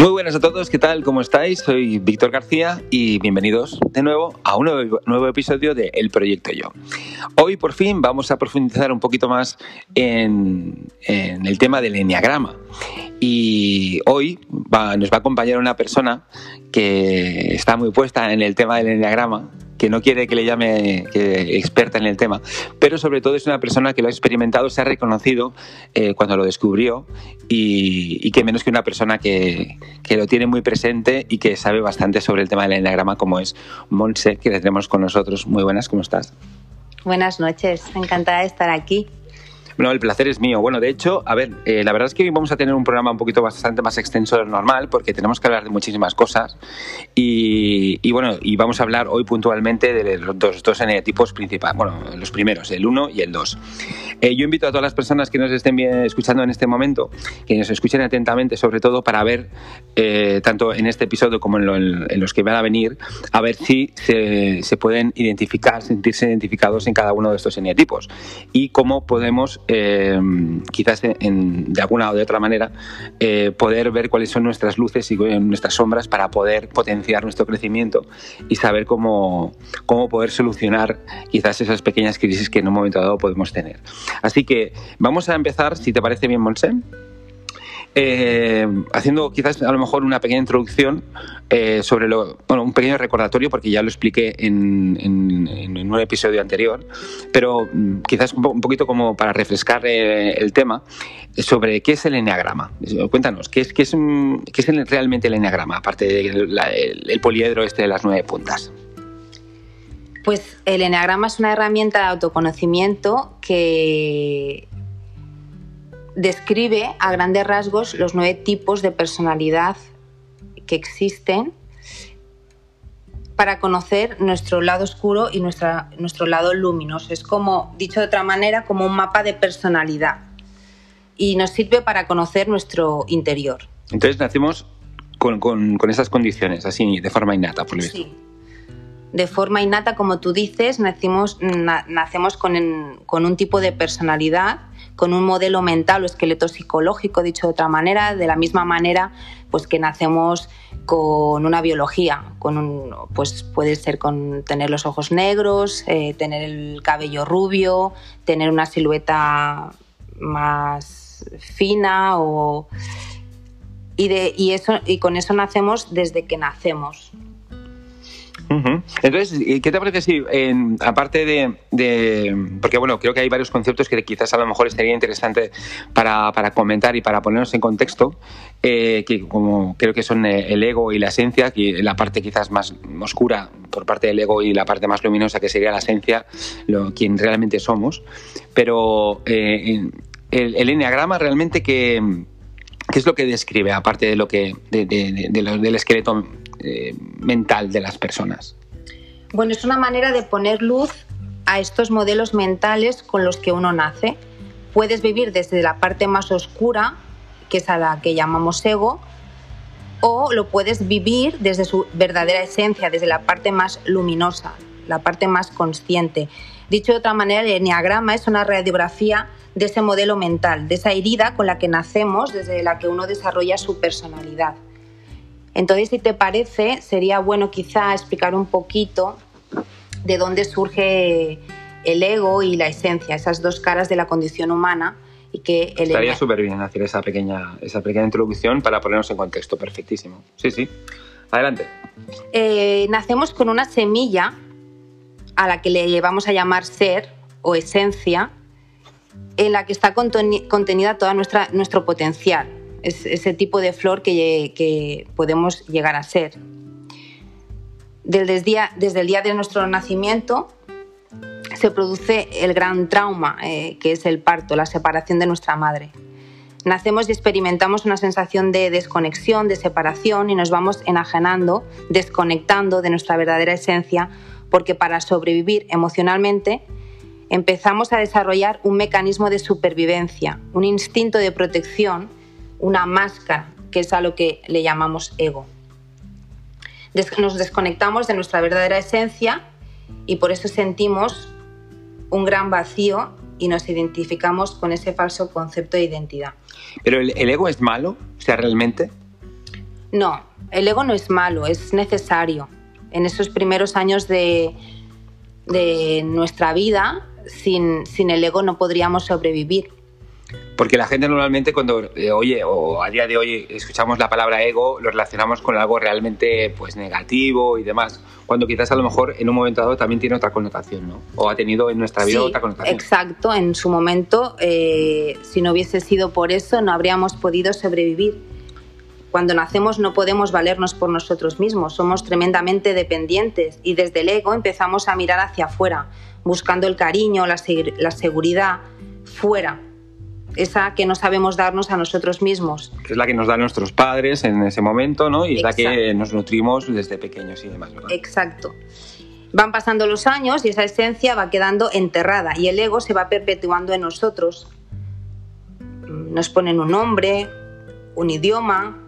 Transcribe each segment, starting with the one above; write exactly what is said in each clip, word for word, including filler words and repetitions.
Muy buenas a todos, ¿qué tal? ¿Cómo estáis? Soy Víctor García y bienvenidos de nuevo a un nuevo, nuevo episodio de El Proyecto Yo. Hoy por fin vamos a profundizar un poquito más en, en el tema del eneagrama. Y hoy va, nos va a acompañar una persona que está muy puesta en el tema del eneagrama, que no quiere que le llame que experta en el tema, pero sobre todo es una persona que lo ha experimentado, se ha reconocido eh, cuando lo descubrió y, y que menos que una persona que, que lo tiene muy presente y que sabe bastante sobre el tema del eneagrama, como es Montse, que la tenemos con nosotros. Muy buenas, ¿cómo estás? Buenas noches, encantada de estar aquí. Bueno, el placer es mío. Bueno, de hecho, a ver, eh, la verdad es que hoy vamos a tener un programa un poquito bastante más extenso de lo normal porque tenemos que hablar de muchísimas cosas y, y bueno, y vamos a hablar hoy puntualmente de los dos, dos eneatipos principales, bueno, los primeros, el uno y el dos. Eh, yo invito a todas las personas que nos estén bien escuchando en este momento, que nos escuchen atentamente, sobre todo para ver, eh, tanto en este episodio como en, lo, en los que van a venir, a ver si se, se pueden identificar, sentirse identificados en cada uno de estos eneatipos y cómo podemos Eh, quizás en, de alguna o de otra manera eh, poder ver cuáles son nuestras luces y nuestras sombras para poder potenciar nuestro crecimiento y saber cómo, cómo poder solucionar quizás esas pequeñas crisis que en un momento dado podemos tener. Así que vamos a empezar, si te parece bien, Montse, eh, haciendo quizás a lo mejor una pequeña introducción eh, sobre lo, bueno, un pequeño recordatorio, porque ya lo expliqué en, en, en un episodio anterior, pero quizás un, po- un poquito como para refrescar eh, el tema sobre qué es el eneagrama. Cuéntanos, ¿qué es, qué es, un, qué es realmente el eneagrama, aparte del de poliedro este de las nueve puntas? Pues el eneagrama es una herramienta de autoconocimiento que describe a grandes rasgos los nueve tipos de personalidad que existen para conocer nuestro lado oscuro y nuestra, nuestro lado luminoso. Es como, dicho de otra manera, como un mapa de personalidad y nos sirve para conocer nuestro interior. Entonces nacimos con, con, con esas condiciones, así, de forma innata, por lo visto. Sí, de forma innata, como tú dices, nacimos, na, nacemos con, en, con un tipo de personalidad, con un modelo mental o esqueleto psicológico, dicho de otra manera, de la misma manera pues que nacemos con una biología, con un, pues puede ser con tener los ojos negros, eh, tener el cabello rubio, tener una silueta más fina o y de y eso y con eso nacemos desde que nacemos. Uh-huh. Entonces, ¿qué te parece si, eh, aparte de, de... porque bueno, creo que hay varios conceptos que quizás a lo mejor estaría interesante para, para comentar y para ponernos en contexto, eh, que como creo que son el ego y la esencia, que la parte quizás más oscura por parte del ego y la parte más luminosa que sería la esencia, lo, quien realmente somos, pero eh, el, el eneagrama realmente que... ¿Qué es lo que describe, aparte de lo que de, de, de, de lo, del esqueleto eh, mental de las personas? Bueno, es una manera de poner luz a estos modelos mentales con los que uno nace. Puedes vivir desde la parte más oscura, que es a la que llamamos ego, o lo puedes vivir desde su verdadera esencia, desde la parte más luminosa, la parte más consciente. Dicho de otra manera, el eneagrama es una radiografía de ese modelo mental, de esa herida con la que nacemos, desde la que uno desarrolla su personalidad. Entonces, si te parece, sería bueno quizá explicar un poquito de dónde surge el ego y la esencia, esas dos caras de la condición humana. Y que el estaría ene... súper bien hacer esa pequeña, esa pequeña introducción para ponernos en contexto, perfectísimo. Sí, sí, adelante. Eh, nacemos con una semilla a la que le vamos a llamar ser o esencia, en la que está contenida todo nuestro potencial, es ese tipo de flor que, que podemos llegar a ser. Desde el, día, desde el día de nuestro nacimiento se produce el gran trauma, eh, que es el parto, la separación de nuestra madre. Nacemos y experimentamos una sensación de desconexión, de separación, y nos vamos enajenando, desconectando de nuestra verdadera esencia, porque para sobrevivir emocionalmente empezamos a desarrollar un mecanismo de supervivencia, un instinto de protección, una máscara, que es a lo que le llamamos ego. Nos desconectamos de nuestra verdadera esencia y por eso sentimos un gran vacío y nos identificamos con ese falso concepto de identidad. ¿Pero el, el ego es malo? O sea, ¿realmente? No, el ego no es malo, es necesario. En esos primeros años de, de nuestra vida, sin, sin el ego no podríamos sobrevivir. Porque la gente normalmente cuando eh, oye, o a día de hoy escuchamos la palabra ego, lo relacionamos con algo realmente pues negativo y demás, cuando quizás a lo mejor en un momento dado también tiene otra connotación, ¿no? O ha tenido en nuestra vida sí, otra connotación. Exacto, en su momento, eh, si no hubiese sido por eso, no habríamos podido sobrevivir. Cuando nacemos no podemos valernos por nosotros mismos, somos tremendamente dependientes y desde el ego empezamos a mirar hacia afuera, buscando el cariño, la, seg- la seguridad fuera, esa que no sabemos darnos a nosotros mismos. Que es la que nos dan nuestros padres en ese momento, ¿no? Y es Exacto. la que nos nutrimos desde pequeños y demás, ¿verdad? Exacto. Van pasando los años y esa esencia va quedando enterrada y el ego se va perpetuando en nosotros. Nos ponen un nombre, un idioma,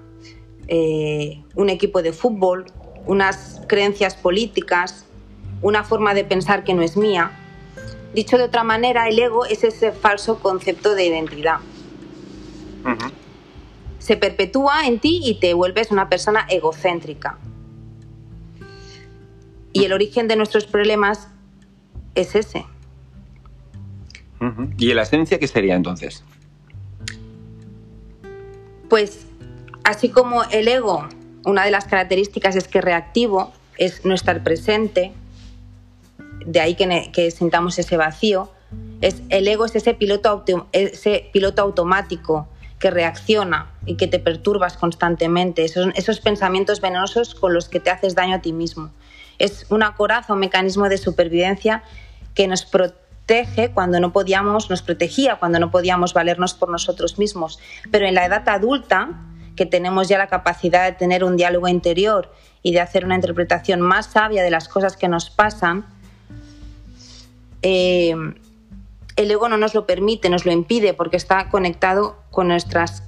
Eh, un equipo de fútbol, unas creencias políticas, una forma de pensar que no es mía. Dicho de otra manera, el ego es ese falso concepto de identidad. Uh-huh. Se perpetúa en ti y te vuelves una persona egocéntrica. Y el origen de nuestros problemas es ese. Uh-huh. ¿Y la esencia qué sería entonces? Pues... Así como el ego, una de las características es que es reactivo, es no estar presente, de ahí que, ne, que sintamos ese vacío. Es, el ego es ese piloto, auto, ese piloto automático que reacciona y que te perturbas constantemente, esos, esos pensamientos venenosos con los que te haces daño a ti mismo. Es una coraza, un mecanismo de supervivencia que nos protege. Cuando no podíamos, nos protegía cuando no podíamos valernos por nosotros mismos. Pero en la edad adulta, que tenemos ya la capacidad de tener un diálogo interior y de hacer una interpretación más sabia de las cosas que nos pasan, eh, el ego no nos lo permite, nos lo impide, porque está conectado con nuestras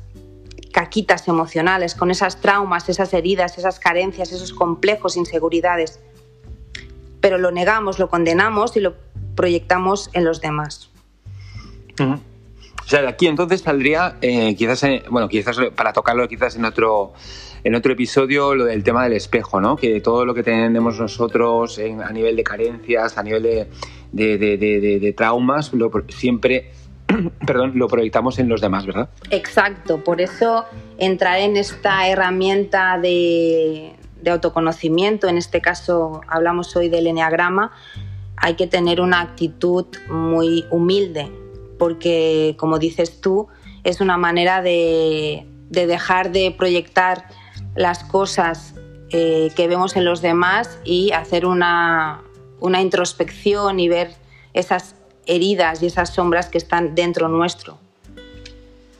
caquitas emocionales, con esas traumas, esas heridas, esas carencias, esos complejos, inseguridades. Pero lo negamos, lo condenamos y lo proyectamos en los demás. Uh-huh. O sea, de aquí entonces saldría, eh, quizás, bueno, quizás para tocarlo quizás en otro, en otro episodio, lo del tema del espejo, ¿no? Que todo lo que tenemos nosotros en, a nivel de carencias, a nivel de, de, de, de, de, de traumas, lo, siempre perdón, lo proyectamos en los demás, ¿verdad? Exacto, por eso entrar en esta herramienta de, de autoconocimiento, en este caso hablamos hoy del eneagrama, hay que tener una actitud muy humilde, porque, como dices tú, es una manera de, de dejar de proyectar las cosas eh, que vemos en los demás y hacer una, una introspección y ver esas heridas y esas sombras que están dentro nuestro.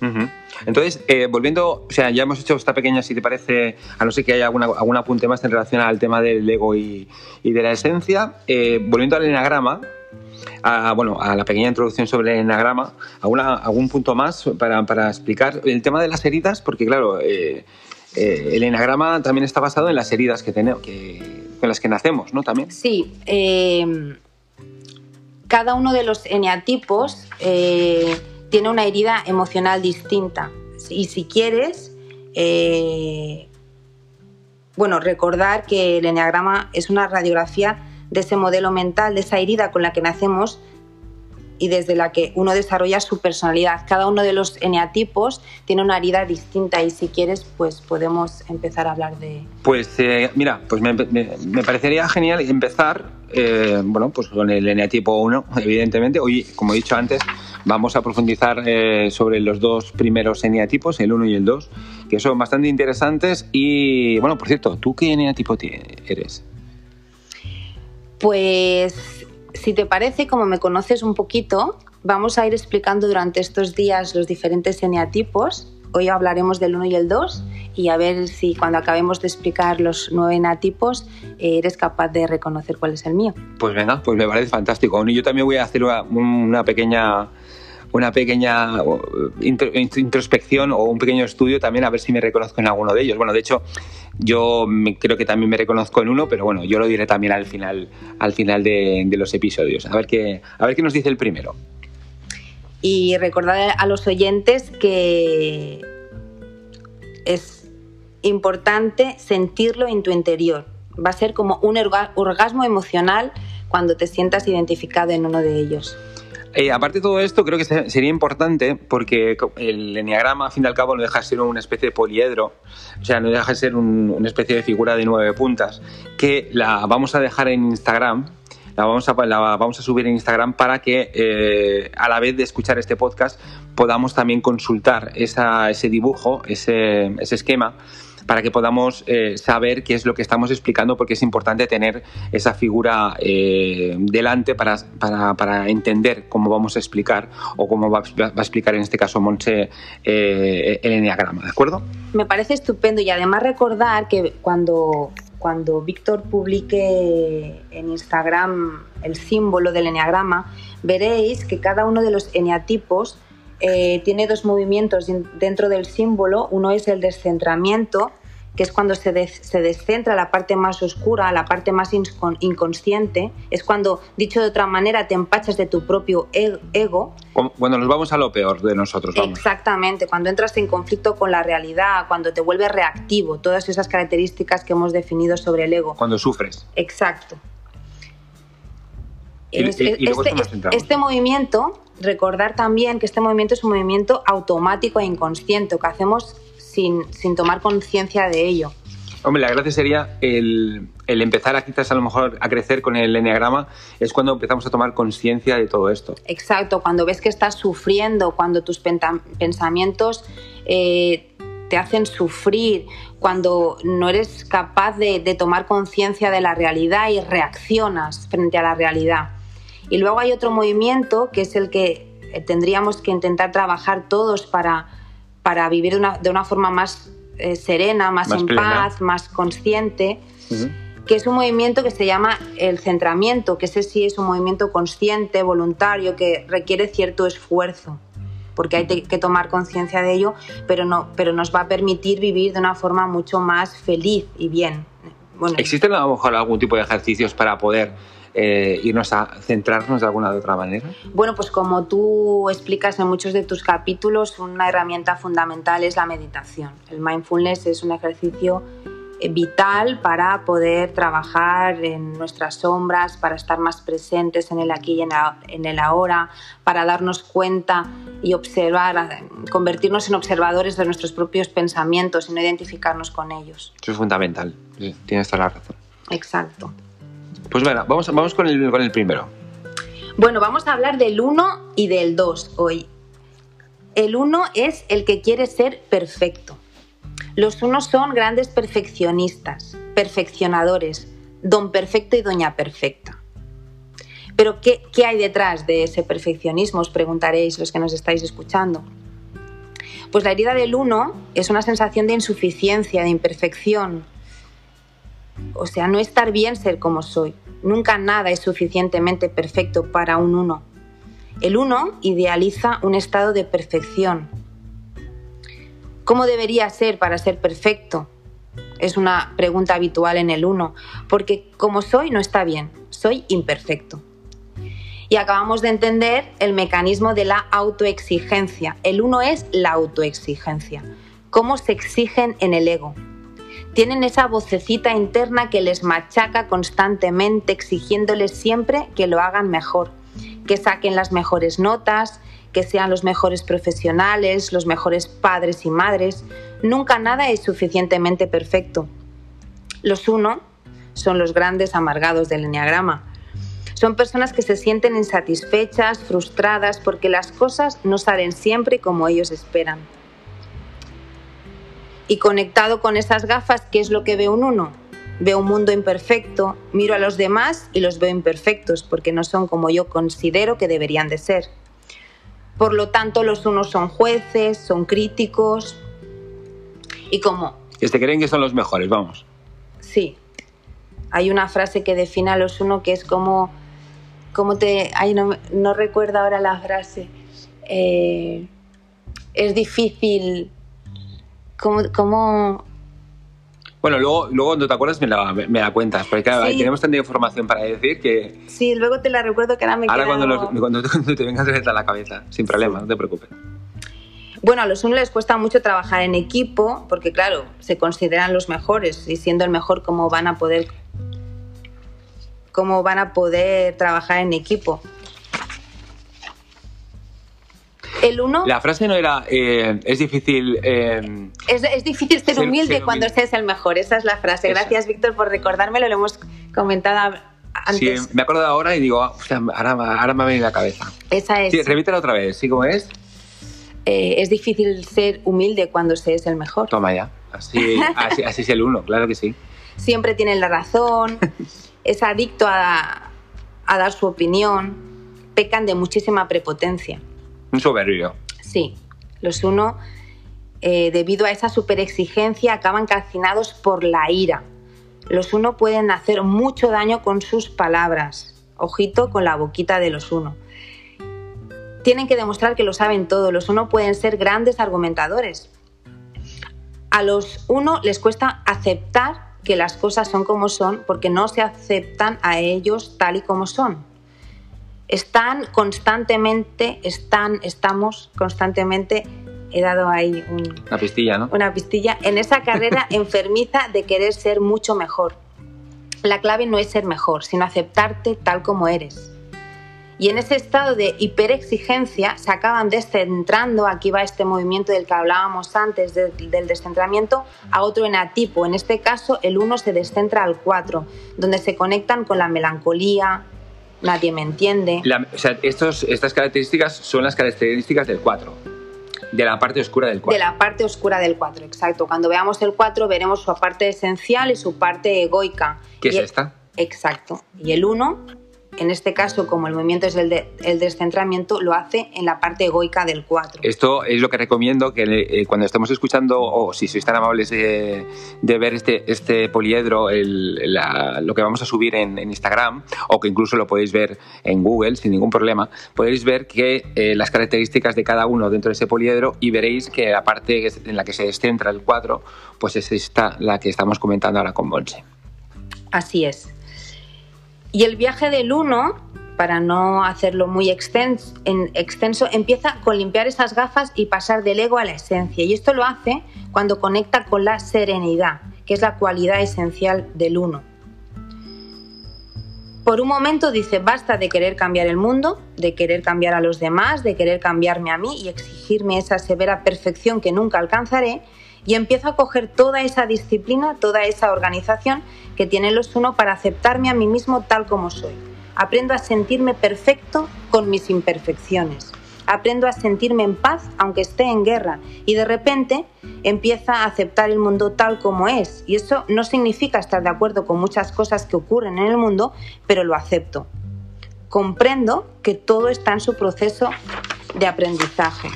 Uh-huh. Entonces, eh, volviendo, o sea, ya hemos hecho esta pequeña, si te parece, a no ser que haya alguna, algún apunte más en relación al tema del ego y, y de la esencia, eh, volviendo al eneagrama, A, bueno, a la pequeña introducción sobre el eneagrama, alguna, algún punto más para, para explicar el tema de las heridas, porque claro, eh, eh, el eneagrama también está basado en las heridas que tenemos, que, con las que nacemos, ¿no? También. Sí, eh, cada uno de los eneatipos eh, tiene una herida emocional distinta y si quieres, eh, bueno, recordar que el eneagrama es una radiografía de ese modelo mental, de esa herida con la que nacemos y desde la que uno desarrolla su personalidad. Cada uno de los eneatipos tiene una herida distinta y si quieres pues podemos empezar a hablar de... Pues eh, mira, pues me, me, me parecería genial empezar eh, bueno, pues con el eneatipo uno, evidentemente. Hoy, como he dicho antes, vamos a profundizar eh, sobre los dos primeros eneatipos, el uno y el dos, que son bastante interesantes y, bueno, por cierto, ¿tú qué eneatipo eres? Pues, si te parece, como me conoces un poquito, vamos a ir explicando durante estos días los diferentes eneatipos. Hoy hablaremos del uno y el dos y a ver si cuando acabemos de explicar los nueve eneatipos eres capaz de reconocer cuál es el mío. Pues venga, pues me parece fantástico. Yo también voy a hacer una, una pequeña... una pequeña introspección o un pequeño estudio también a ver si me reconozco en alguno de ellos. Bueno, de hecho, yo creo que también me reconozco en uno, pero bueno, yo lo diré también al final, al final de, de los episodios. A ver qué, a ver qué nos dice el primero. Y recordad a los oyentes que es importante sentirlo en tu interior. Va a ser como un orgasmo emocional cuando te sientas identificado en uno de ellos. Eh, aparte de todo esto, creo que sería importante porque el eneagrama, al fin y al cabo, no deja de ser una especie de poliedro, o sea, no deja de ser un, una especie de figura de nueve puntas, que la vamos a dejar en Instagram, la vamos a, la vamos a subir en Instagram para que, eh, a la vez de escuchar este podcast, podamos también consultar esa, ese dibujo, ese, ese esquema, para que podamos eh, saber qué es lo que estamos explicando, porque es importante tener esa figura eh, delante para, para, para entender cómo vamos a explicar o cómo va, va a explicar en este caso Montse eh, el eneagrama, ¿de acuerdo? Me parece estupendo, y además recordar que cuando, cuando Víctor publique en Instagram el símbolo del eneagrama, veréis que cada uno de los eneatipos Eh, tiene dos movimientos dentro del símbolo. Uno es el descentramiento, que es cuando se, des, se descentra la parte más oscura, la parte más inconsciente. Es cuando, dicho de otra manera, te empachas de tu propio ego. Cuando nos vamos a lo peor de nosotros. Vamos. Exactamente, cuando entras en conflicto con la realidad, cuando te vuelves reactivo, todas esas características que hemos definido sobre el ego. Cuando sufres. Exacto. Y, este, y, y este, este movimiento, recordar también que este movimiento es un movimiento automático e inconsciente que hacemos sin, sin tomar conciencia de ello. Hombre, la gracia sería el, el empezar a quizás a lo mejor a crecer con el eneagrama, es cuando empezamos a tomar conciencia de todo esto. Exacto, cuando ves que estás sufriendo, cuando tus pensamientos eh, te hacen sufrir, cuando no eres capaz de, de tomar conciencia de la realidad y reaccionas frente a la realidad. Y luego hay otro movimiento que es el que tendríamos que intentar trabajar todos para, para vivir de una, de una forma más eh, serena, más, más en plena. Paz, más consciente, uh-huh. Que es un movimiento que se llama el centramiento, que ese sí es un movimiento consciente, voluntario, que requiere cierto esfuerzo, porque hay que tomar conciencia de ello, pero, no, pero nos va a permitir vivir de una forma mucho más feliz y bien. Bueno, ¿existen a lo mejor algún tipo de ejercicios para poder Eh, irnos a centrarnos de alguna de otra manera? Bueno, pues como tú explicas en muchos de tus capítulos, una herramienta fundamental es la meditación. El mindfulness es un ejercicio vital para poder trabajar en nuestras sombras, para estar más presentes en el aquí y en el ahora, para darnos cuenta y observar, convertirnos en observadores de nuestros propios pensamientos y no identificarnos con ellos. Eso es fundamental, sí, tienes toda la razón. Exacto. Pues bueno, vamos, vamos con, el, con el primero. Bueno, vamos a hablar del uno y del dos hoy. El uno es el que quiere ser perfecto. Los unos son grandes perfeccionistas, perfeccionadores, don perfecto y doña perfecta. Pero ¿qué, qué hay detrás de ese perfeccionismo? Os preguntaréis los que nos estáis escuchando. Pues la herida del uno es una sensación de insuficiencia, de imperfección. O sea, no estar bien ser como soy. Nunca nada es suficientemente perfecto para un uno. El uno idealiza un estado de perfección. ¿Cómo debería ser para ser perfecto? Es una pregunta habitual en el uno, porque como soy no está bien, soy imperfecto. Y acabamos de entender el mecanismo de la autoexigencia. El uno es la autoexigencia. ¿Cómo se exigen en el ego? Tienen esa vocecita interna que les machaca constantemente, exigiéndoles siempre que lo hagan mejor, que saquen las mejores notas, que sean los mejores profesionales, los mejores padres y madres. Nunca nada es suficientemente perfecto. Los uno son los grandes amargados del eneagrama. Son personas que se sienten insatisfechas, frustradas, porque las cosas no salen siempre como ellos esperan. Y conectado con esas gafas, ¿qué es lo que ve un uno? Veo un mundo imperfecto, miro a los demás y los veo imperfectos porque no son como yo considero que deberían de ser. Por lo tanto, los unos son jueces, son críticos y como... Que se creen que son los mejores, vamos. Sí. Hay una frase que define a los uno que es como... como te... Ay, no, no recuerdo ahora la frase. Eh, es difícil... ¿Cómo, cómo...? Bueno, luego, luego cuando te acuerdas me la, me la cuentas, porque claro, sí. Tenemos tanta información para decir que... Sí, luego te la recuerdo que ahora me ahora queda... Ahora cuando, cuando, cuando te vengas a la cabeza, sin problema, sí. No te preocupes. Bueno, a los unos les cuesta mucho trabajar en equipo porque, claro, se consideran los mejores y siendo el mejor, ¿cómo van a poder, cómo van a poder trabajar en equipo? El uno... La frase no era, eh, es difícil... Eh, es, es difícil ser, ser humilde ser cuando humilde. Seas el mejor, esa es la frase. Gracias, esa. Víctor, por recordármelo, lo hemos comentado antes. Sí, me acuerdo ahora y digo, ahora, ahora me ha venido a la cabeza. Esa es. Sí, repítela otra vez, ¿sí cómo es? Eh, es difícil ser humilde cuando se es el mejor. Toma ya, así, así, así es el uno, claro que sí. Siempre tienen la razón, es adicto a, a dar su opinión, pecan de muchísima prepotencia. Un soberbio. Sí, los uno, eh, debido a esa superexigencia, acaban calcinados por la ira. Los uno pueden hacer mucho daño con sus palabras. Ojito con la boquita de los uno. Tienen que demostrar que lo saben todo. Los uno pueden ser grandes argumentadores. A los uno les cuesta aceptar que las cosas son como son porque no se aceptan a ellos tal y como son. Están constantemente, están, estamos constantemente, he dado ahí un, una pistilla, ¿no? Una pistilla, en esa carrera enfermiza de querer ser mucho mejor. La clave no es ser mejor, sino aceptarte tal como eres. Y en ese estado de hiperexigencia se acaban descentrando, aquí va este movimiento del que hablábamos antes, de, del descentramiento, a otro eneatipo. En este caso, el uno se descentra al cuatro, donde se conectan con la melancolía. Nadie me entiende. La, o sea, estos, estas características son las características del cuatro, de la parte oscura del cuatro. De la parte oscura del cuatro, exacto. Cuando veamos el cuatro veremos su parte esencial y su parte egoica. ¿Qué es esta? Exacto. Y el uno, en este caso, como el movimiento es el, de, el descentramiento, lo hace en la parte egoica del cuatro. Esto es lo que recomiendo que eh, cuando estemos escuchando, o oh, si sois tan amables eh, de ver este, este poliedro, el, la, lo que vamos a subir en, en Instagram, o que incluso lo podéis ver en Google sin ningún problema, podéis ver que eh, las características de cada uno dentro de ese poliedro, y veréis que la parte en la que se descentra el cuatro, pues es esta la que estamos comentando ahora con Montse. Así es. Y el viaje del uno, para no hacerlo muy extenso, en extenso, empieza con limpiar esas gafas y pasar del ego a la esencia. Y esto lo hace cuando conecta con la serenidad, que es la cualidad esencial del uno. Por un momento dice, basta de querer cambiar el mundo, de querer cambiar a los demás, de querer cambiarme a mí y exigirme esa severa perfección que nunca alcanzaré. Y empiezo a coger toda esa disciplina, toda esa organización que tienen los uno para aceptarme a mí mismo tal como soy. Aprendo a sentirme perfecto con mis imperfecciones. Aprendo a sentirme en paz aunque esté en guerra. Y de repente empieza a aceptar el mundo tal como es. Y eso no significa estar de acuerdo con muchas cosas que ocurren en el mundo, pero lo acepto. Comprendo que todo está en su proceso de aprendizaje.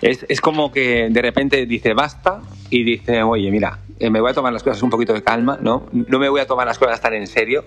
Es, es como que de repente dice basta y dice, oye, mira, me voy a tomar las cosas un poquito de calma, ¿no? No me voy a tomar las cosas tan en serio.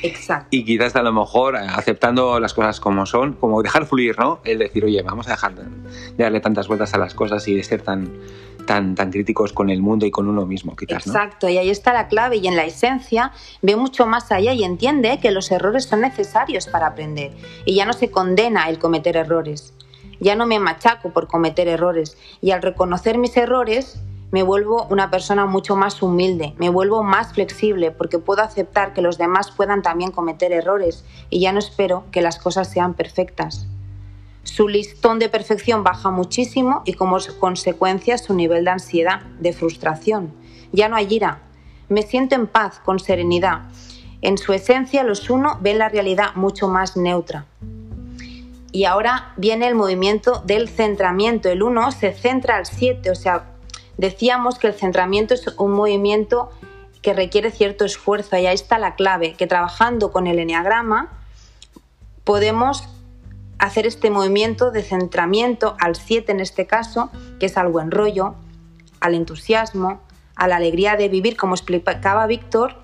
Exacto. Y quizás a lo mejor aceptando las cosas como son, como dejar fluir, ¿no? El decir, oye, vamos a dejar de darle tantas vueltas a las cosas y de ser tan, tan, tan críticos con el mundo y con uno mismo, quizás, ¿no? Exacto, y ahí está la clave. Y en la esencia ve mucho más allá y entiende que los errores son necesarios para aprender. Y ya no se condena el cometer errores. Ya no me machaco por cometer errores y al reconocer mis errores me vuelvo una persona mucho más humilde, me vuelvo más flexible porque puedo aceptar que los demás puedan también cometer errores y ya no espero que las cosas sean perfectas. Su listón de perfección baja muchísimo y como consecuencia su nivel de ansiedad, de frustración. Ya no hay ira, me siento en paz, con serenidad. En su esencia los uno ven la realidad mucho más neutra. Y ahora viene el movimiento del centramiento. El uno se centra al siete, o sea, decíamos que el centramiento es un movimiento que requiere cierto esfuerzo y ahí está la clave, que trabajando con el eneagrama podemos hacer este movimiento de centramiento al siete en este caso, que es al buen rollo, al entusiasmo, a la alegría de vivir, como explicaba Víctor.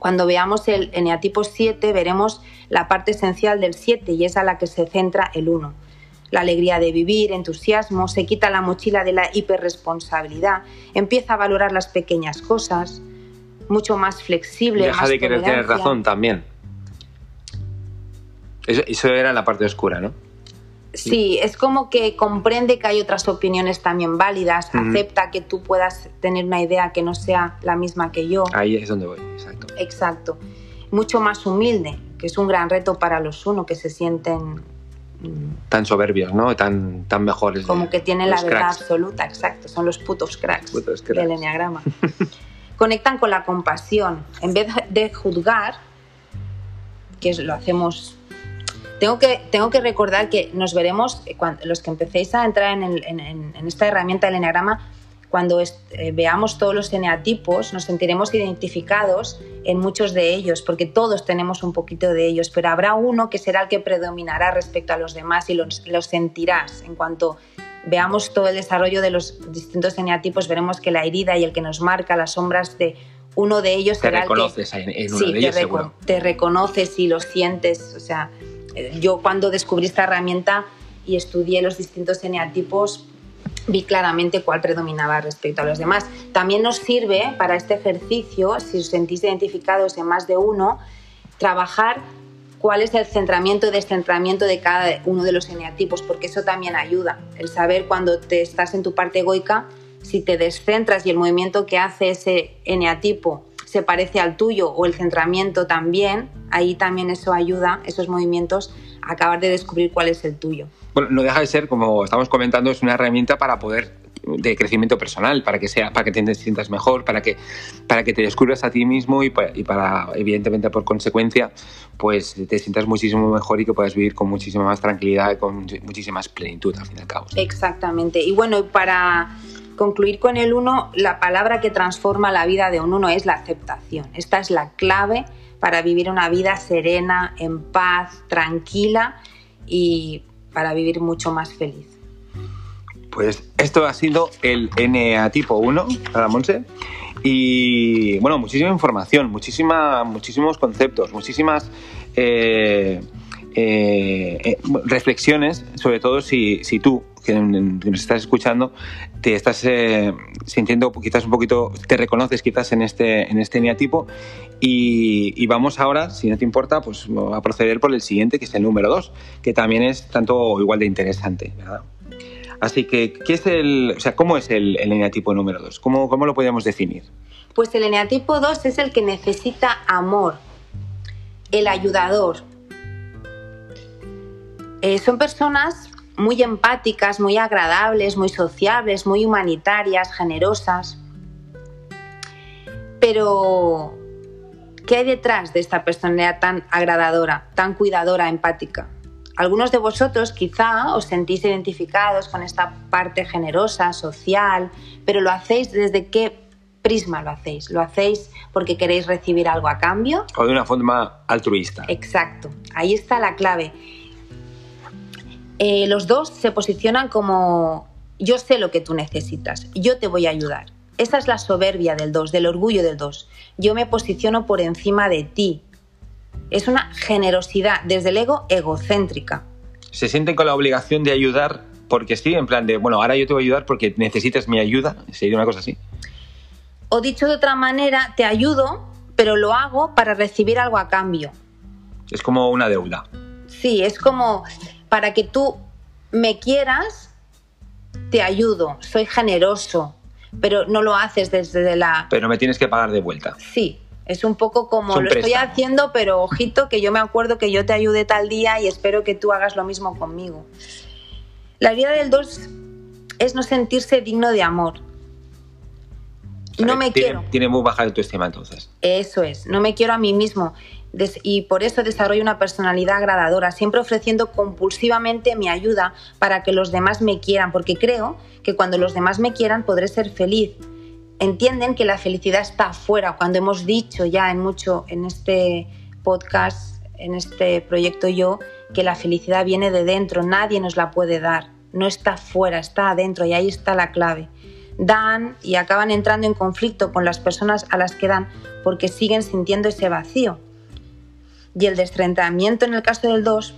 Cuando veamos el eneatipo siete, veremos la parte esencial del siete y es a la que se centra el uno. La alegría de vivir, entusiasmo, se quita la mochila de la hiperresponsabilidad, empieza a valorar las pequeñas cosas, mucho más flexible. Deja más de querer tolerancia. Tener razón también. Eso, eso era la parte oscura, ¿no? Sí, es como que comprende que hay otras opiniones también válidas, uh-huh. acepta que tú puedas tener una idea que no sea la misma que yo. Ahí es donde voy, exacto. Exacto. Mucho más humilde, que es un gran reto para los uno, que se sienten... Tan soberbios, ¿no? Tan, tan mejores. Como que tienen la verdad cracks. absoluta, exacto. Son los putos cracks, putos cracks. del Eneagrama. Conectan con la compasión. En vez de juzgar, que lo hacemos... Tengo que, tengo que recordar que nos veremos, cuando, los que empecéis a entrar en, el, en, en esta herramienta del Eneagrama, cuando est, eh, veamos todos los eneatipos, nos sentiremos identificados en muchos de ellos, porque todos tenemos un poquito de ellos, pero habrá uno que será el que predominará respecto a los demás y los, los sentirás. En cuanto veamos todo el desarrollo de los distintos eneatipos, veremos que la herida y el que nos marca las sombras de uno de ellos... Te será reconoces el que, en, en uno sí, de ellos, te reco- seguro. Te reconoces y los sientes, o sea... Yo cuando descubrí esta herramienta y estudié los distintos eneatipos, vi claramente cuál predominaba respecto a los demás. También nos sirve para este ejercicio, si os sentís identificados en más de uno, trabajar cuál es el centramiento y descentramiento de cada uno de los eneatipos, porque eso también ayuda. El saber cuando te estás en tu parte egoica, si te descentras y el movimiento que hace ese eneatipo se parece al tuyo o el centramiento también, ahí también eso ayuda, esos movimientos, a acabar de descubrir cuál es el tuyo. Bueno, no deja de ser, como estamos comentando, es una herramienta para poder, de crecimiento personal, para que, sea, para que te sientas mejor, para que, para que te descubras a ti mismo y para, y para, evidentemente, por consecuencia, pues te sientas muchísimo mejor y que puedas vivir con muchísima más tranquilidad y con muchísima más plenitud, al fin y al cabo. ¿Sí? Exactamente. Y bueno, para... concluir con el uno, la palabra que transforma la vida de un uno es la aceptación. Esta es la clave para vivir una vida serena, en paz, tranquila y para vivir mucho más feliz. Pues esto ha sido el Eneatipo uno, para Montse. Y bueno, muchísima información, muchísima, muchísimos conceptos, muchísimas... Eh... Eh, eh, reflexiones, sobre todo si, si tú que, que nos estás escuchando te estás eh, sintiendo quizás un poquito, te reconoces quizás en este, en este eneatipo y, y vamos ahora, si no te importa, pues a proceder por el siguiente, que es el número dos, que también es tanto o igual de interesante, ¿verdad? Así que, ¿qué es el, o sea, ¿cómo es el, el eneatipo número dos? ¿Cómo, ¿Cómo lo podríamos definir? Pues el eneatipo dos es el que necesita amor, el ayudador. Eh, son personas muy empáticas, muy agradables, muy sociables, muy humanitarias, generosas. Pero, ¿qué hay detrás de esta personalidad tan agradadora, tan cuidadora, empática? Algunos de vosotros quizá os sentís identificados con esta parte generosa, social, pero ¿lo hacéis desde qué prisma lo hacéis? ¿Lo hacéis porque queréis recibir algo a cambio? O de una forma altruista. Exacto, ahí está la clave. Eh, los dos se posicionan como yo sé lo que tú necesitas, yo te voy a ayudar. Esa es la soberbia del dos, del orgullo del dos. Yo me posiciono por encima de ti. Es una generosidad, desde el ego, egocéntrica. Se sienten con la obligación de ayudar porque sí, en plan de, bueno, ahora yo te voy a ayudar porque necesitas mi ayuda, sería una cosa así. O dicho de otra manera, te ayudo, pero lo hago para recibir algo a cambio. Es como una deuda. Sí, es como... Para que tú me quieras, te ayudo, soy generoso, pero no lo haces desde la... Pero me tienes que pagar de vuelta. Sí, es un poco como lo estoy haciendo, pero ojito que yo me acuerdo que yo te ayudé tal día y espero que tú hagas lo mismo conmigo. La vida del dos es no sentirse digno de amor. Vale, no me tiene, quiero. Tiene muy baja autoestima entonces. Eso es, no me quiero a mí mismo. Des- y por eso desarrollo una personalidad agradadora, siempre ofreciendo compulsivamente mi ayuda para que los demás me quieran, porque creo que cuando los demás me quieran podré ser feliz. Entienden que la felicidad está afuera, cuando hemos dicho ya en mucho en este podcast, en este proyecto Yo, que la felicidad viene de dentro, nadie nos la puede dar, no está afuera, está adentro y ahí está la clave. Dan y acaban entrando en conflicto con las personas a las que dan porque siguen sintiendo ese vacío. Y el descentramiento en el caso del dos,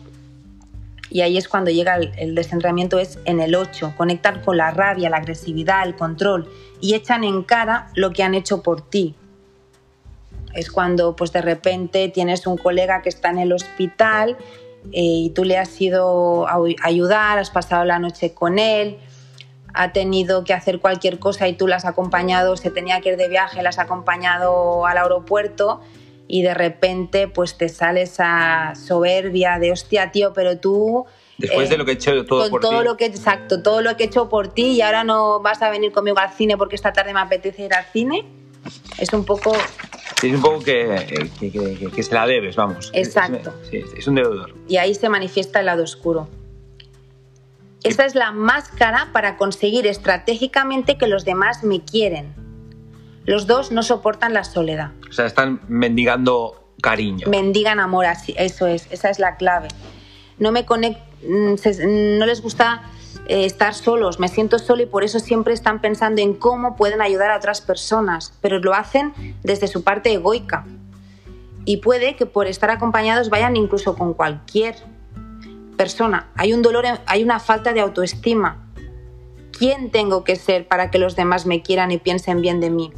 y ahí es cuando llega el, el descentramiento, es en el ocho. Conectan con la rabia, la agresividad, el control y echan en cara lo que han hecho por ti. Es cuando pues de repente tienes un colega que está en el hospital y tú le has ido a ayudar, has pasado la noche con él, ha tenido que hacer cualquier cosa y tú la has acompañado, se tenía que ir de viaje, la has acompañado al aeropuerto y de repente pues te sale esa soberbia de hostia, tío, pero tú... Después eh, de lo que he hecho todo por todo ti. Lo que, exacto, todo lo que he hecho por ti y ahora no vas a venir conmigo al cine porque esta tarde me apetece ir al cine. Es un poco... Sí, es un poco que, que, que, que se la debes, vamos. Exacto. Es, es un deudor. Y ahí se manifiesta el lado oscuro. Esa es la máscara para conseguir estratégicamente que los demás me quieren. Los dos no soportan la soledad. O sea, están mendigando cariño. Mendigan amor, así, eso es, esa es la clave. No me conect, no les gusta eh, estar solos, me siento solo y por eso siempre están pensando en cómo pueden ayudar a otras personas, pero lo hacen desde su parte egoica. Y puede que por estar acompañados vayan incluso con cualquier persona. Hay un dolor, hay una falta de autoestima. ¿Quién tengo que ser para que los demás me quieran y piensen bien de mí?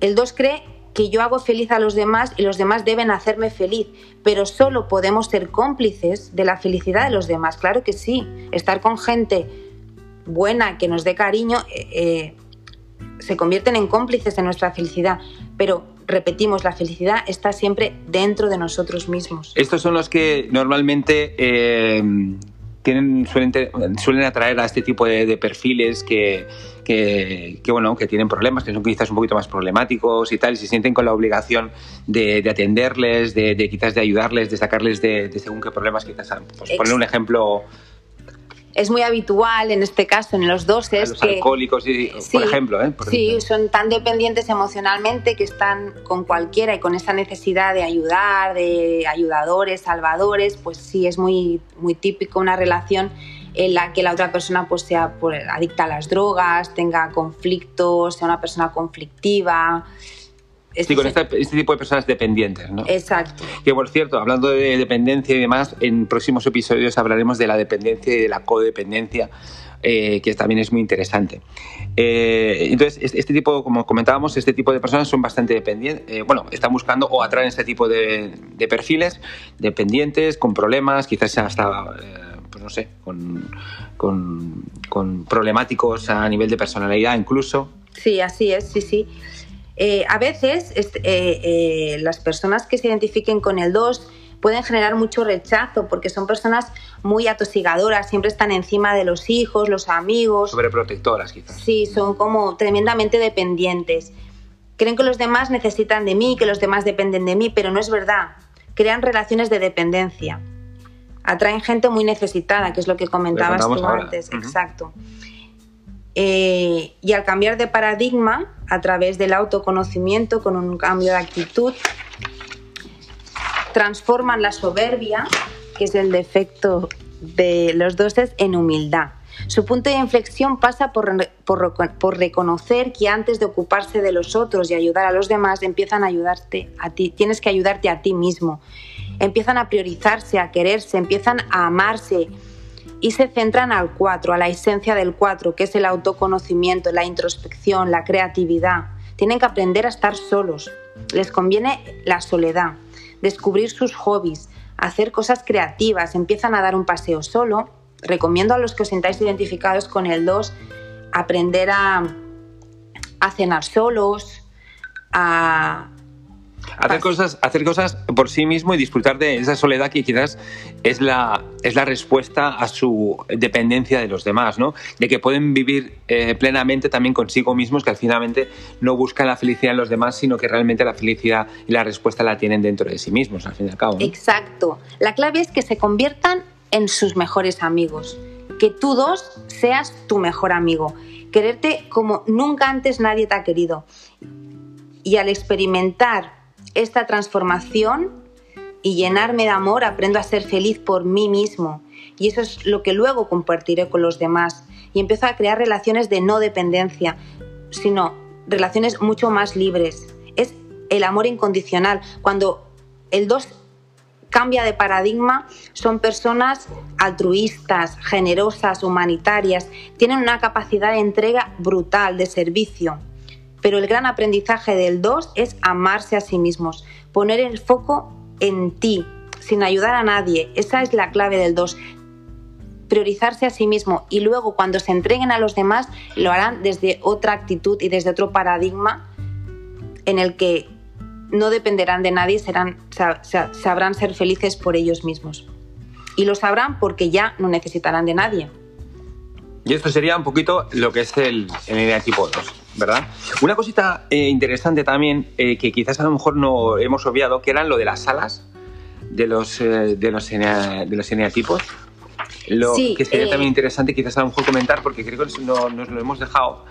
El dos cree que yo hago feliz a los demás y los demás deben hacerme feliz, pero solo podemos ser cómplices de la felicidad de los demás. Claro que sí, estar con gente buena que nos dé cariño eh, eh, se convierten en cómplices de nuestra felicidad, pero... Repetimos, la felicidad está siempre dentro de nosotros mismos. Estos son los que normalmente eh, tienen, suelen, suelen atraer a este tipo de, de perfiles que, que, que, bueno, que tienen problemas, que son quizás un poquito más problemáticos y tal, y se sienten con la obligación de, de atenderles, de, de quizás de ayudarles, de sacarles de, de según qué problemas quizás han. Pues poner un ejemplo... Es muy habitual, en este caso, en los doses... A los que, alcohólicos, y, sí, por ejemplo. ¿eh? Por sí, ejemplo. Son tan dependientes emocionalmente que están con cualquiera y con esa necesidad de ayudar, de ayudadores, salvadores, pues sí, es muy, muy típico una relación en la que la otra persona pues, sea por, adicta a las drogas, tenga conflictos, sea una persona conflictiva... Sí, con este, este tipo de personas dependientes, ¿no? Exacto. Que, por cierto, hablando de dependencia y demás, en próximos episodios hablaremos de la dependencia y de la codependencia, eh, que también es muy interesante. Eh, entonces, este tipo, como comentábamos, este tipo de personas son bastante dependientes, eh, bueno, están buscando o atraen este tipo de, de perfiles dependientes, con problemas, quizás hasta... Eh, pues no sé, con, con, con problemáticos a nivel de personalidad incluso. Sí, así es, sí, sí. Eh, a veces este, eh, eh, las personas que se identifiquen con el dos pueden generar mucho rechazo porque son personas muy atosigadoras, siempre están encima de los hijos, los amigos... Sobreprotectoras quizás. Sí, son como tremendamente dependientes. Creen que los demás necesitan de mí, que los demás dependen de mí, pero no es verdad. Crean relaciones de dependencia. Atraen gente muy necesitada, que es lo que comentabas tú ahora. Antes. Uh-huh. Exacto. Eh, y al cambiar de paradigma, a través del autoconocimiento, con un cambio de actitud, transforman la soberbia, que es el defecto de los doses, en humildad. Su punto de inflexión pasa por, por, por reconocer que antes de ocuparse de los otros y ayudar a los demás, empiezan a ayudarte a ti. Tienes que ayudarte a ti mismo. Empiezan a priorizarse, a quererse, empiezan a amarse. Y se centran al cuatro, a la esencia del cuatro, que es el autoconocimiento, la introspección, la creatividad. Tienen que aprender a estar solos. Les conviene la soledad, descubrir sus hobbies, hacer cosas creativas. Empiezan a dar un paseo solo. Recomiendo a los que os sintáis identificados con el dos aprender a, a cenar solos, a... Hacer cosas, hacer cosas por sí mismo y disfrutar de esa soledad que quizás es la, es la respuesta a su dependencia de los demás, ¿no? De que pueden vivir eh, plenamente también consigo mismos, que al finalmente no buscan la felicidad en los demás, sino que realmente la felicidad y la respuesta la tienen dentro de sí mismos, al fin y al cabo, ¿no? Exacto. La clave es que se conviertan en sus mejores amigos. Que tú dos seas tu mejor amigo. Quererte como nunca antes nadie te ha querido. Y al experimentar esta transformación y llenarme de amor, aprendo a ser feliz por mí mismo. Y eso es lo que luego compartiré con los demás. Y empiezo a crear relaciones de no dependencia, sino relaciones mucho más libres. Es el amor incondicional. Cuando el dos cambia de paradigma, son personas altruistas, generosas, humanitarias. Tienen una capacidad de entrega brutal, de servicio. Pero el gran aprendizaje del dos es amarse a sí mismos, poner el foco en ti, sin ayudar a nadie. Esa es la clave del dos. Priorizarse a sí mismo, y luego cuando se entreguen a los demás lo harán desde otra actitud y desde otro paradigma en el que no dependerán de nadie, serán, sab, sab, sabrán ser felices por ellos mismos. Y lo sabrán porque ya no necesitarán de nadie. Y esto sería un poquito lo que es el, el Eneatipo dos, ¿verdad? Una cosita eh, interesante también, eh, que quizás a lo mejor no hemos obviado, que eran lo de las alas de los, eh, de los, enea, de los eneatipos. Lo sí, que sería eh... también interesante quizás a lo mejor comentar, porque creo que no, nos lo hemos dejado.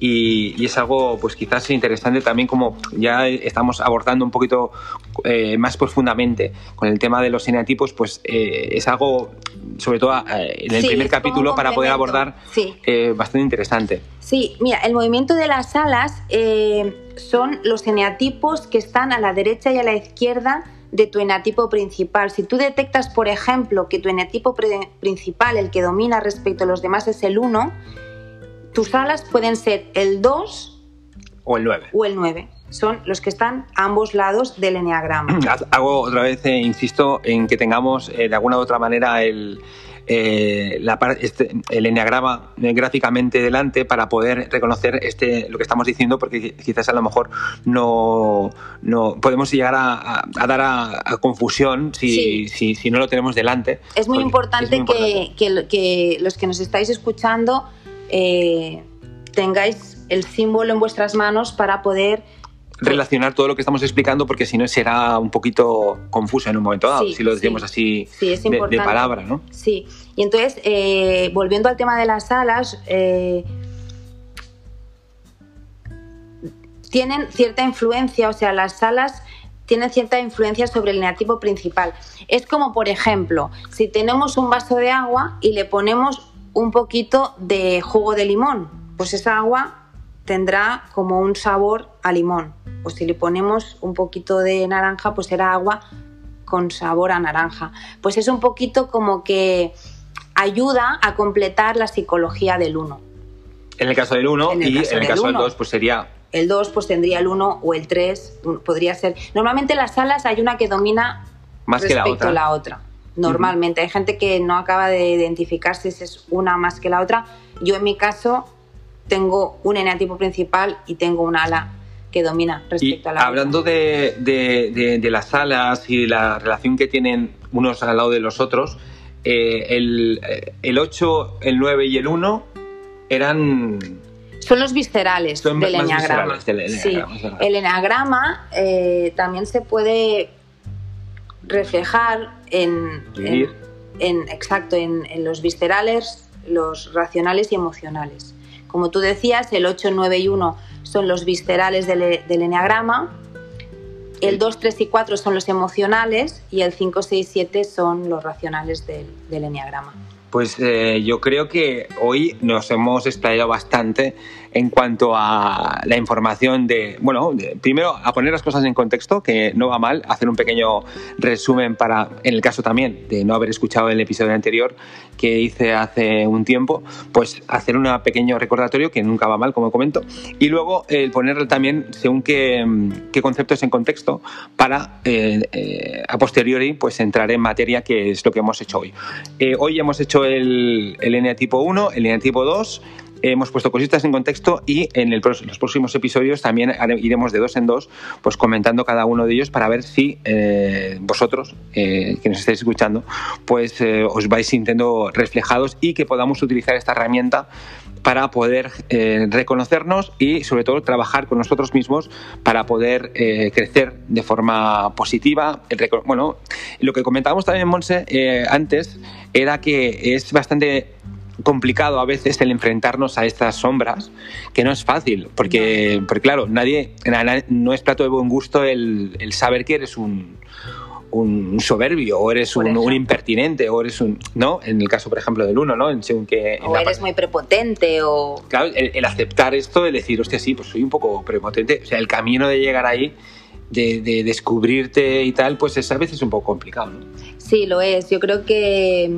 Y, y es algo pues quizás interesante también, como ya estamos abordando un poquito eh, más profundamente con el tema de los eneatipos, pues eh, es algo, sobre todo eh, en el sí, primer capítulo, para poder abordar sí. eh, bastante interesante. Sí, mira, el movimiento de las alas eh, son los eneatipos que están a la derecha y a la izquierda de tu eneatipo principal. Si tú detectas, por ejemplo, que tu eneatipo principal, el que domina respecto a los demás, es el uno, tus alas pueden ser el dos o el nueve. O el nueve. Son los que están a ambos lados del eneagrama. Hago otra vez, eh, insisto, en que tengamos eh, de alguna u otra manera el, eh, la, este, el eneagrama gráficamente delante para poder reconocer este, lo que estamos diciendo, porque quizás a lo mejor no, no podemos llegar a, a, a dar a, a confusión si, sí. si, si no lo tenemos delante. Es muy importante, es muy importante. Que, que, que los que nos estáis escuchando Eh, tengáis el símbolo en vuestras manos para poder relacionar todo lo que estamos explicando, porque si no será un poquito confuso en un momento dado, sí, si lo decimos sí, así sí, de, de palabra, ¿no? Sí, y entonces, eh, volviendo al tema de las alas, eh, tienen cierta influencia, o sea, las alas tienen cierta influencia sobre el eneatipo principal. Es como, por ejemplo, si tenemos un vaso de agua y le ponemos un poquito de jugo de limón, pues esa agua tendrá como un sabor a limón. O si le ponemos un poquito de naranja, pues será agua con sabor a naranja. Pues es un poquito como que ayuda a completar la psicología del uno. En el caso del uno, y en el caso del dos, pues sería... El dos pues tendría el uno o el tres, podría ser... Normalmente las alas hay una que domina más respecto a la otra. Normalmente, hay gente que no acaba de identificar si es una más que la otra. Yo en mi caso tengo un eneatipo principal y tengo un ala que domina respecto y a la hablando otra. Hablando de, de, de, de las alas y la relación que tienen unos al lado de los otros, eh, el, el ocho, el nueve y el uno eran... Son los viscerales, son del eneagrama. Sí. El eneagrama eh, también se puede... reflejar en, en, en exacto en, en los viscerales, los racionales y emocionales. Como tú decías, el ocho, nueve y uno son los viscerales del, del eneagrama, el dos, tres y cuatro son los emocionales y el cinco, seis, siete son los racionales del, del eneagrama. Pues eh, yo creo que hoy nos hemos explayado bastante en cuanto a la información de... Bueno, de, primero a poner las cosas en contexto, que no va mal, hacer un pequeño resumen para, en el caso también de no haber escuchado el episodio anterior que hice hace un tiempo, pues hacer un pequeño recordatorio, que nunca va mal, como comento, y luego eh, poner también según qué, qué conceptos en contexto para eh, eh, a posteriori pues entrar en materia, que es lo que hemos hecho hoy. Eh, hoy hemos hecho el, el eneatipo uno, el eneatipo dos, hemos puesto cositas en contexto, y en el, los próximos episodios también haré, iremos de dos en dos pues comentando cada uno de ellos para ver si eh, vosotros eh, que nos estáis escuchando pues eh, os vais sintiendo reflejados y que podamos utilizar esta herramienta para poder eh, reconocernos y sobre todo trabajar con nosotros mismos para poder eh, crecer de forma positiva. Bueno, lo que comentábamos también, Montse, eh, antes era que es bastante complicado a veces el enfrentarnos a estas sombras, que no es fácil, porque, porque claro, nadie, no es plato de buen gusto el, el saber que eres un, un soberbio, o eres un, un impertinente, o eres un... ¿no? En el caso, por ejemplo, del uno, ¿no? En según que, en o eres parte... muy prepotente, o... Claro, el, el aceptar esto, el decir, hostia, sí, pues soy un poco prepotente, o sea, el camino de llegar ahí, de, de descubrirte y tal, pues es a veces un poco complicado, ¿no? Sí, lo es. Yo creo que...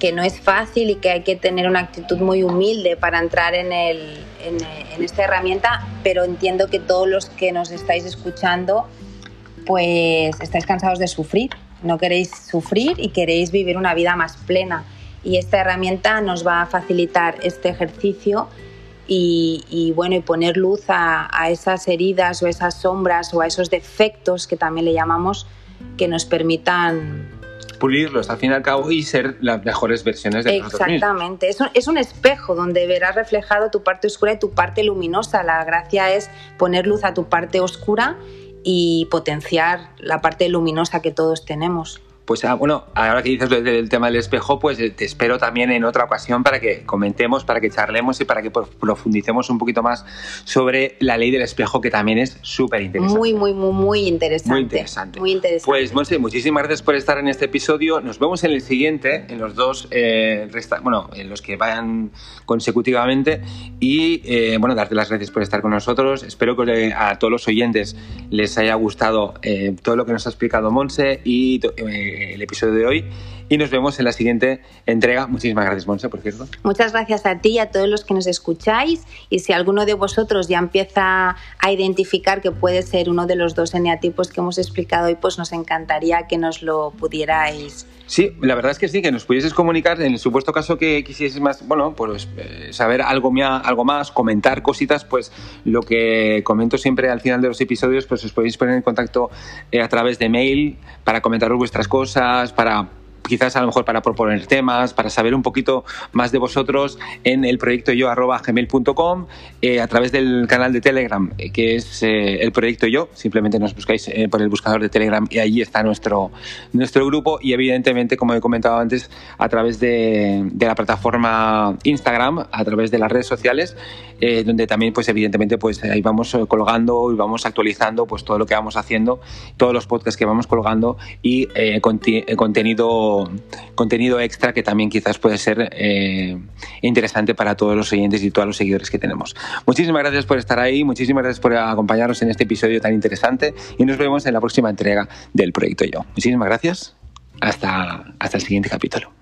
que no es fácil y que hay que tener una actitud muy humilde para entrar en, el, en, en esta herramienta, pero entiendo que todos los que nos estáis escuchando pues estáis cansados de sufrir no queréis sufrir y queréis vivir una vida más plena. Y esta herramienta nos va a facilitar este ejercicio y, y bueno, y poner luz a, a esas heridas o esas sombras o a esos defectos, que también le llamamos, que nos permitan pulirlos al fin y al cabo y ser las mejores versiones de nosotros mismos. Exactamente. Es un, es un espejo donde verás reflejado tu parte oscura y tu parte luminosa. La gracia es poner luz a tu parte oscura y potenciar la parte luminosa que todos tenemos. Pues bueno, ahora que dices el tema del espejo, pues te espero también en otra ocasión para que comentemos, para que charlemos y para que profundicemos un poquito más sobre la ley del espejo, que también es súper interesante. Muy, muy, muy, muy interesante. Muy interesante. Muy interesante. Pues Montse, muchísimas gracias por estar en este episodio. Nos vemos en el siguiente, en los dos, eh, resta- bueno, en los que vayan consecutivamente. Y eh, bueno, darte las gracias por estar con nosotros. Espero que a todos los oyentes les haya gustado eh, todo lo que nos ha explicado Montse y to- eh, el episodio de hoy, y nos vemos en la siguiente entrega. Muchísimas gracias, Montse, por cierto. Muchas gracias a ti y a todos los que nos escucháis, y si alguno de vosotros ya empieza a identificar que puede ser uno de los dos eneatipos que hemos explicado hoy, pues nos encantaría que nos lo pudierais. Sí, la verdad es que sí, que nos pudieses comunicar en el supuesto caso que quisieses más, bueno, pues eh, saber algo, mía, algo más, comentar cositas, pues lo que comento siempre al final de los episodios, pues os podéis poner en contacto eh, a través de mail para comentaros vuestras cosas, para quizás a lo mejor para proponer temas, para saber un poquito más de vosotros en el proyecto yo arroba gmail punto com, eh, a través del canal de Telegram, eh, que es eh, el proyecto yo. Simplemente nos buscáis eh, por el buscador de Telegram y ahí está nuestro, nuestro grupo, y evidentemente, como he comentado antes, a través de, de la plataforma Instagram, a través de las redes sociales, eh, donde también pues evidentemente pues ahí vamos colgando y vamos actualizando pues todo lo que vamos haciendo, todos los podcasts que vamos colgando y eh, conti- contenido contenido extra que también quizás puede ser eh, interesante para todos los oyentes y todos los seguidores que tenemos. Muchísimas gracias por estar ahí, muchísimas gracias por acompañarnos en este episodio tan interesante, y nos vemos en la próxima entrega del Proyecto Yo. Muchísimas gracias. Hasta, hasta el siguiente capítulo.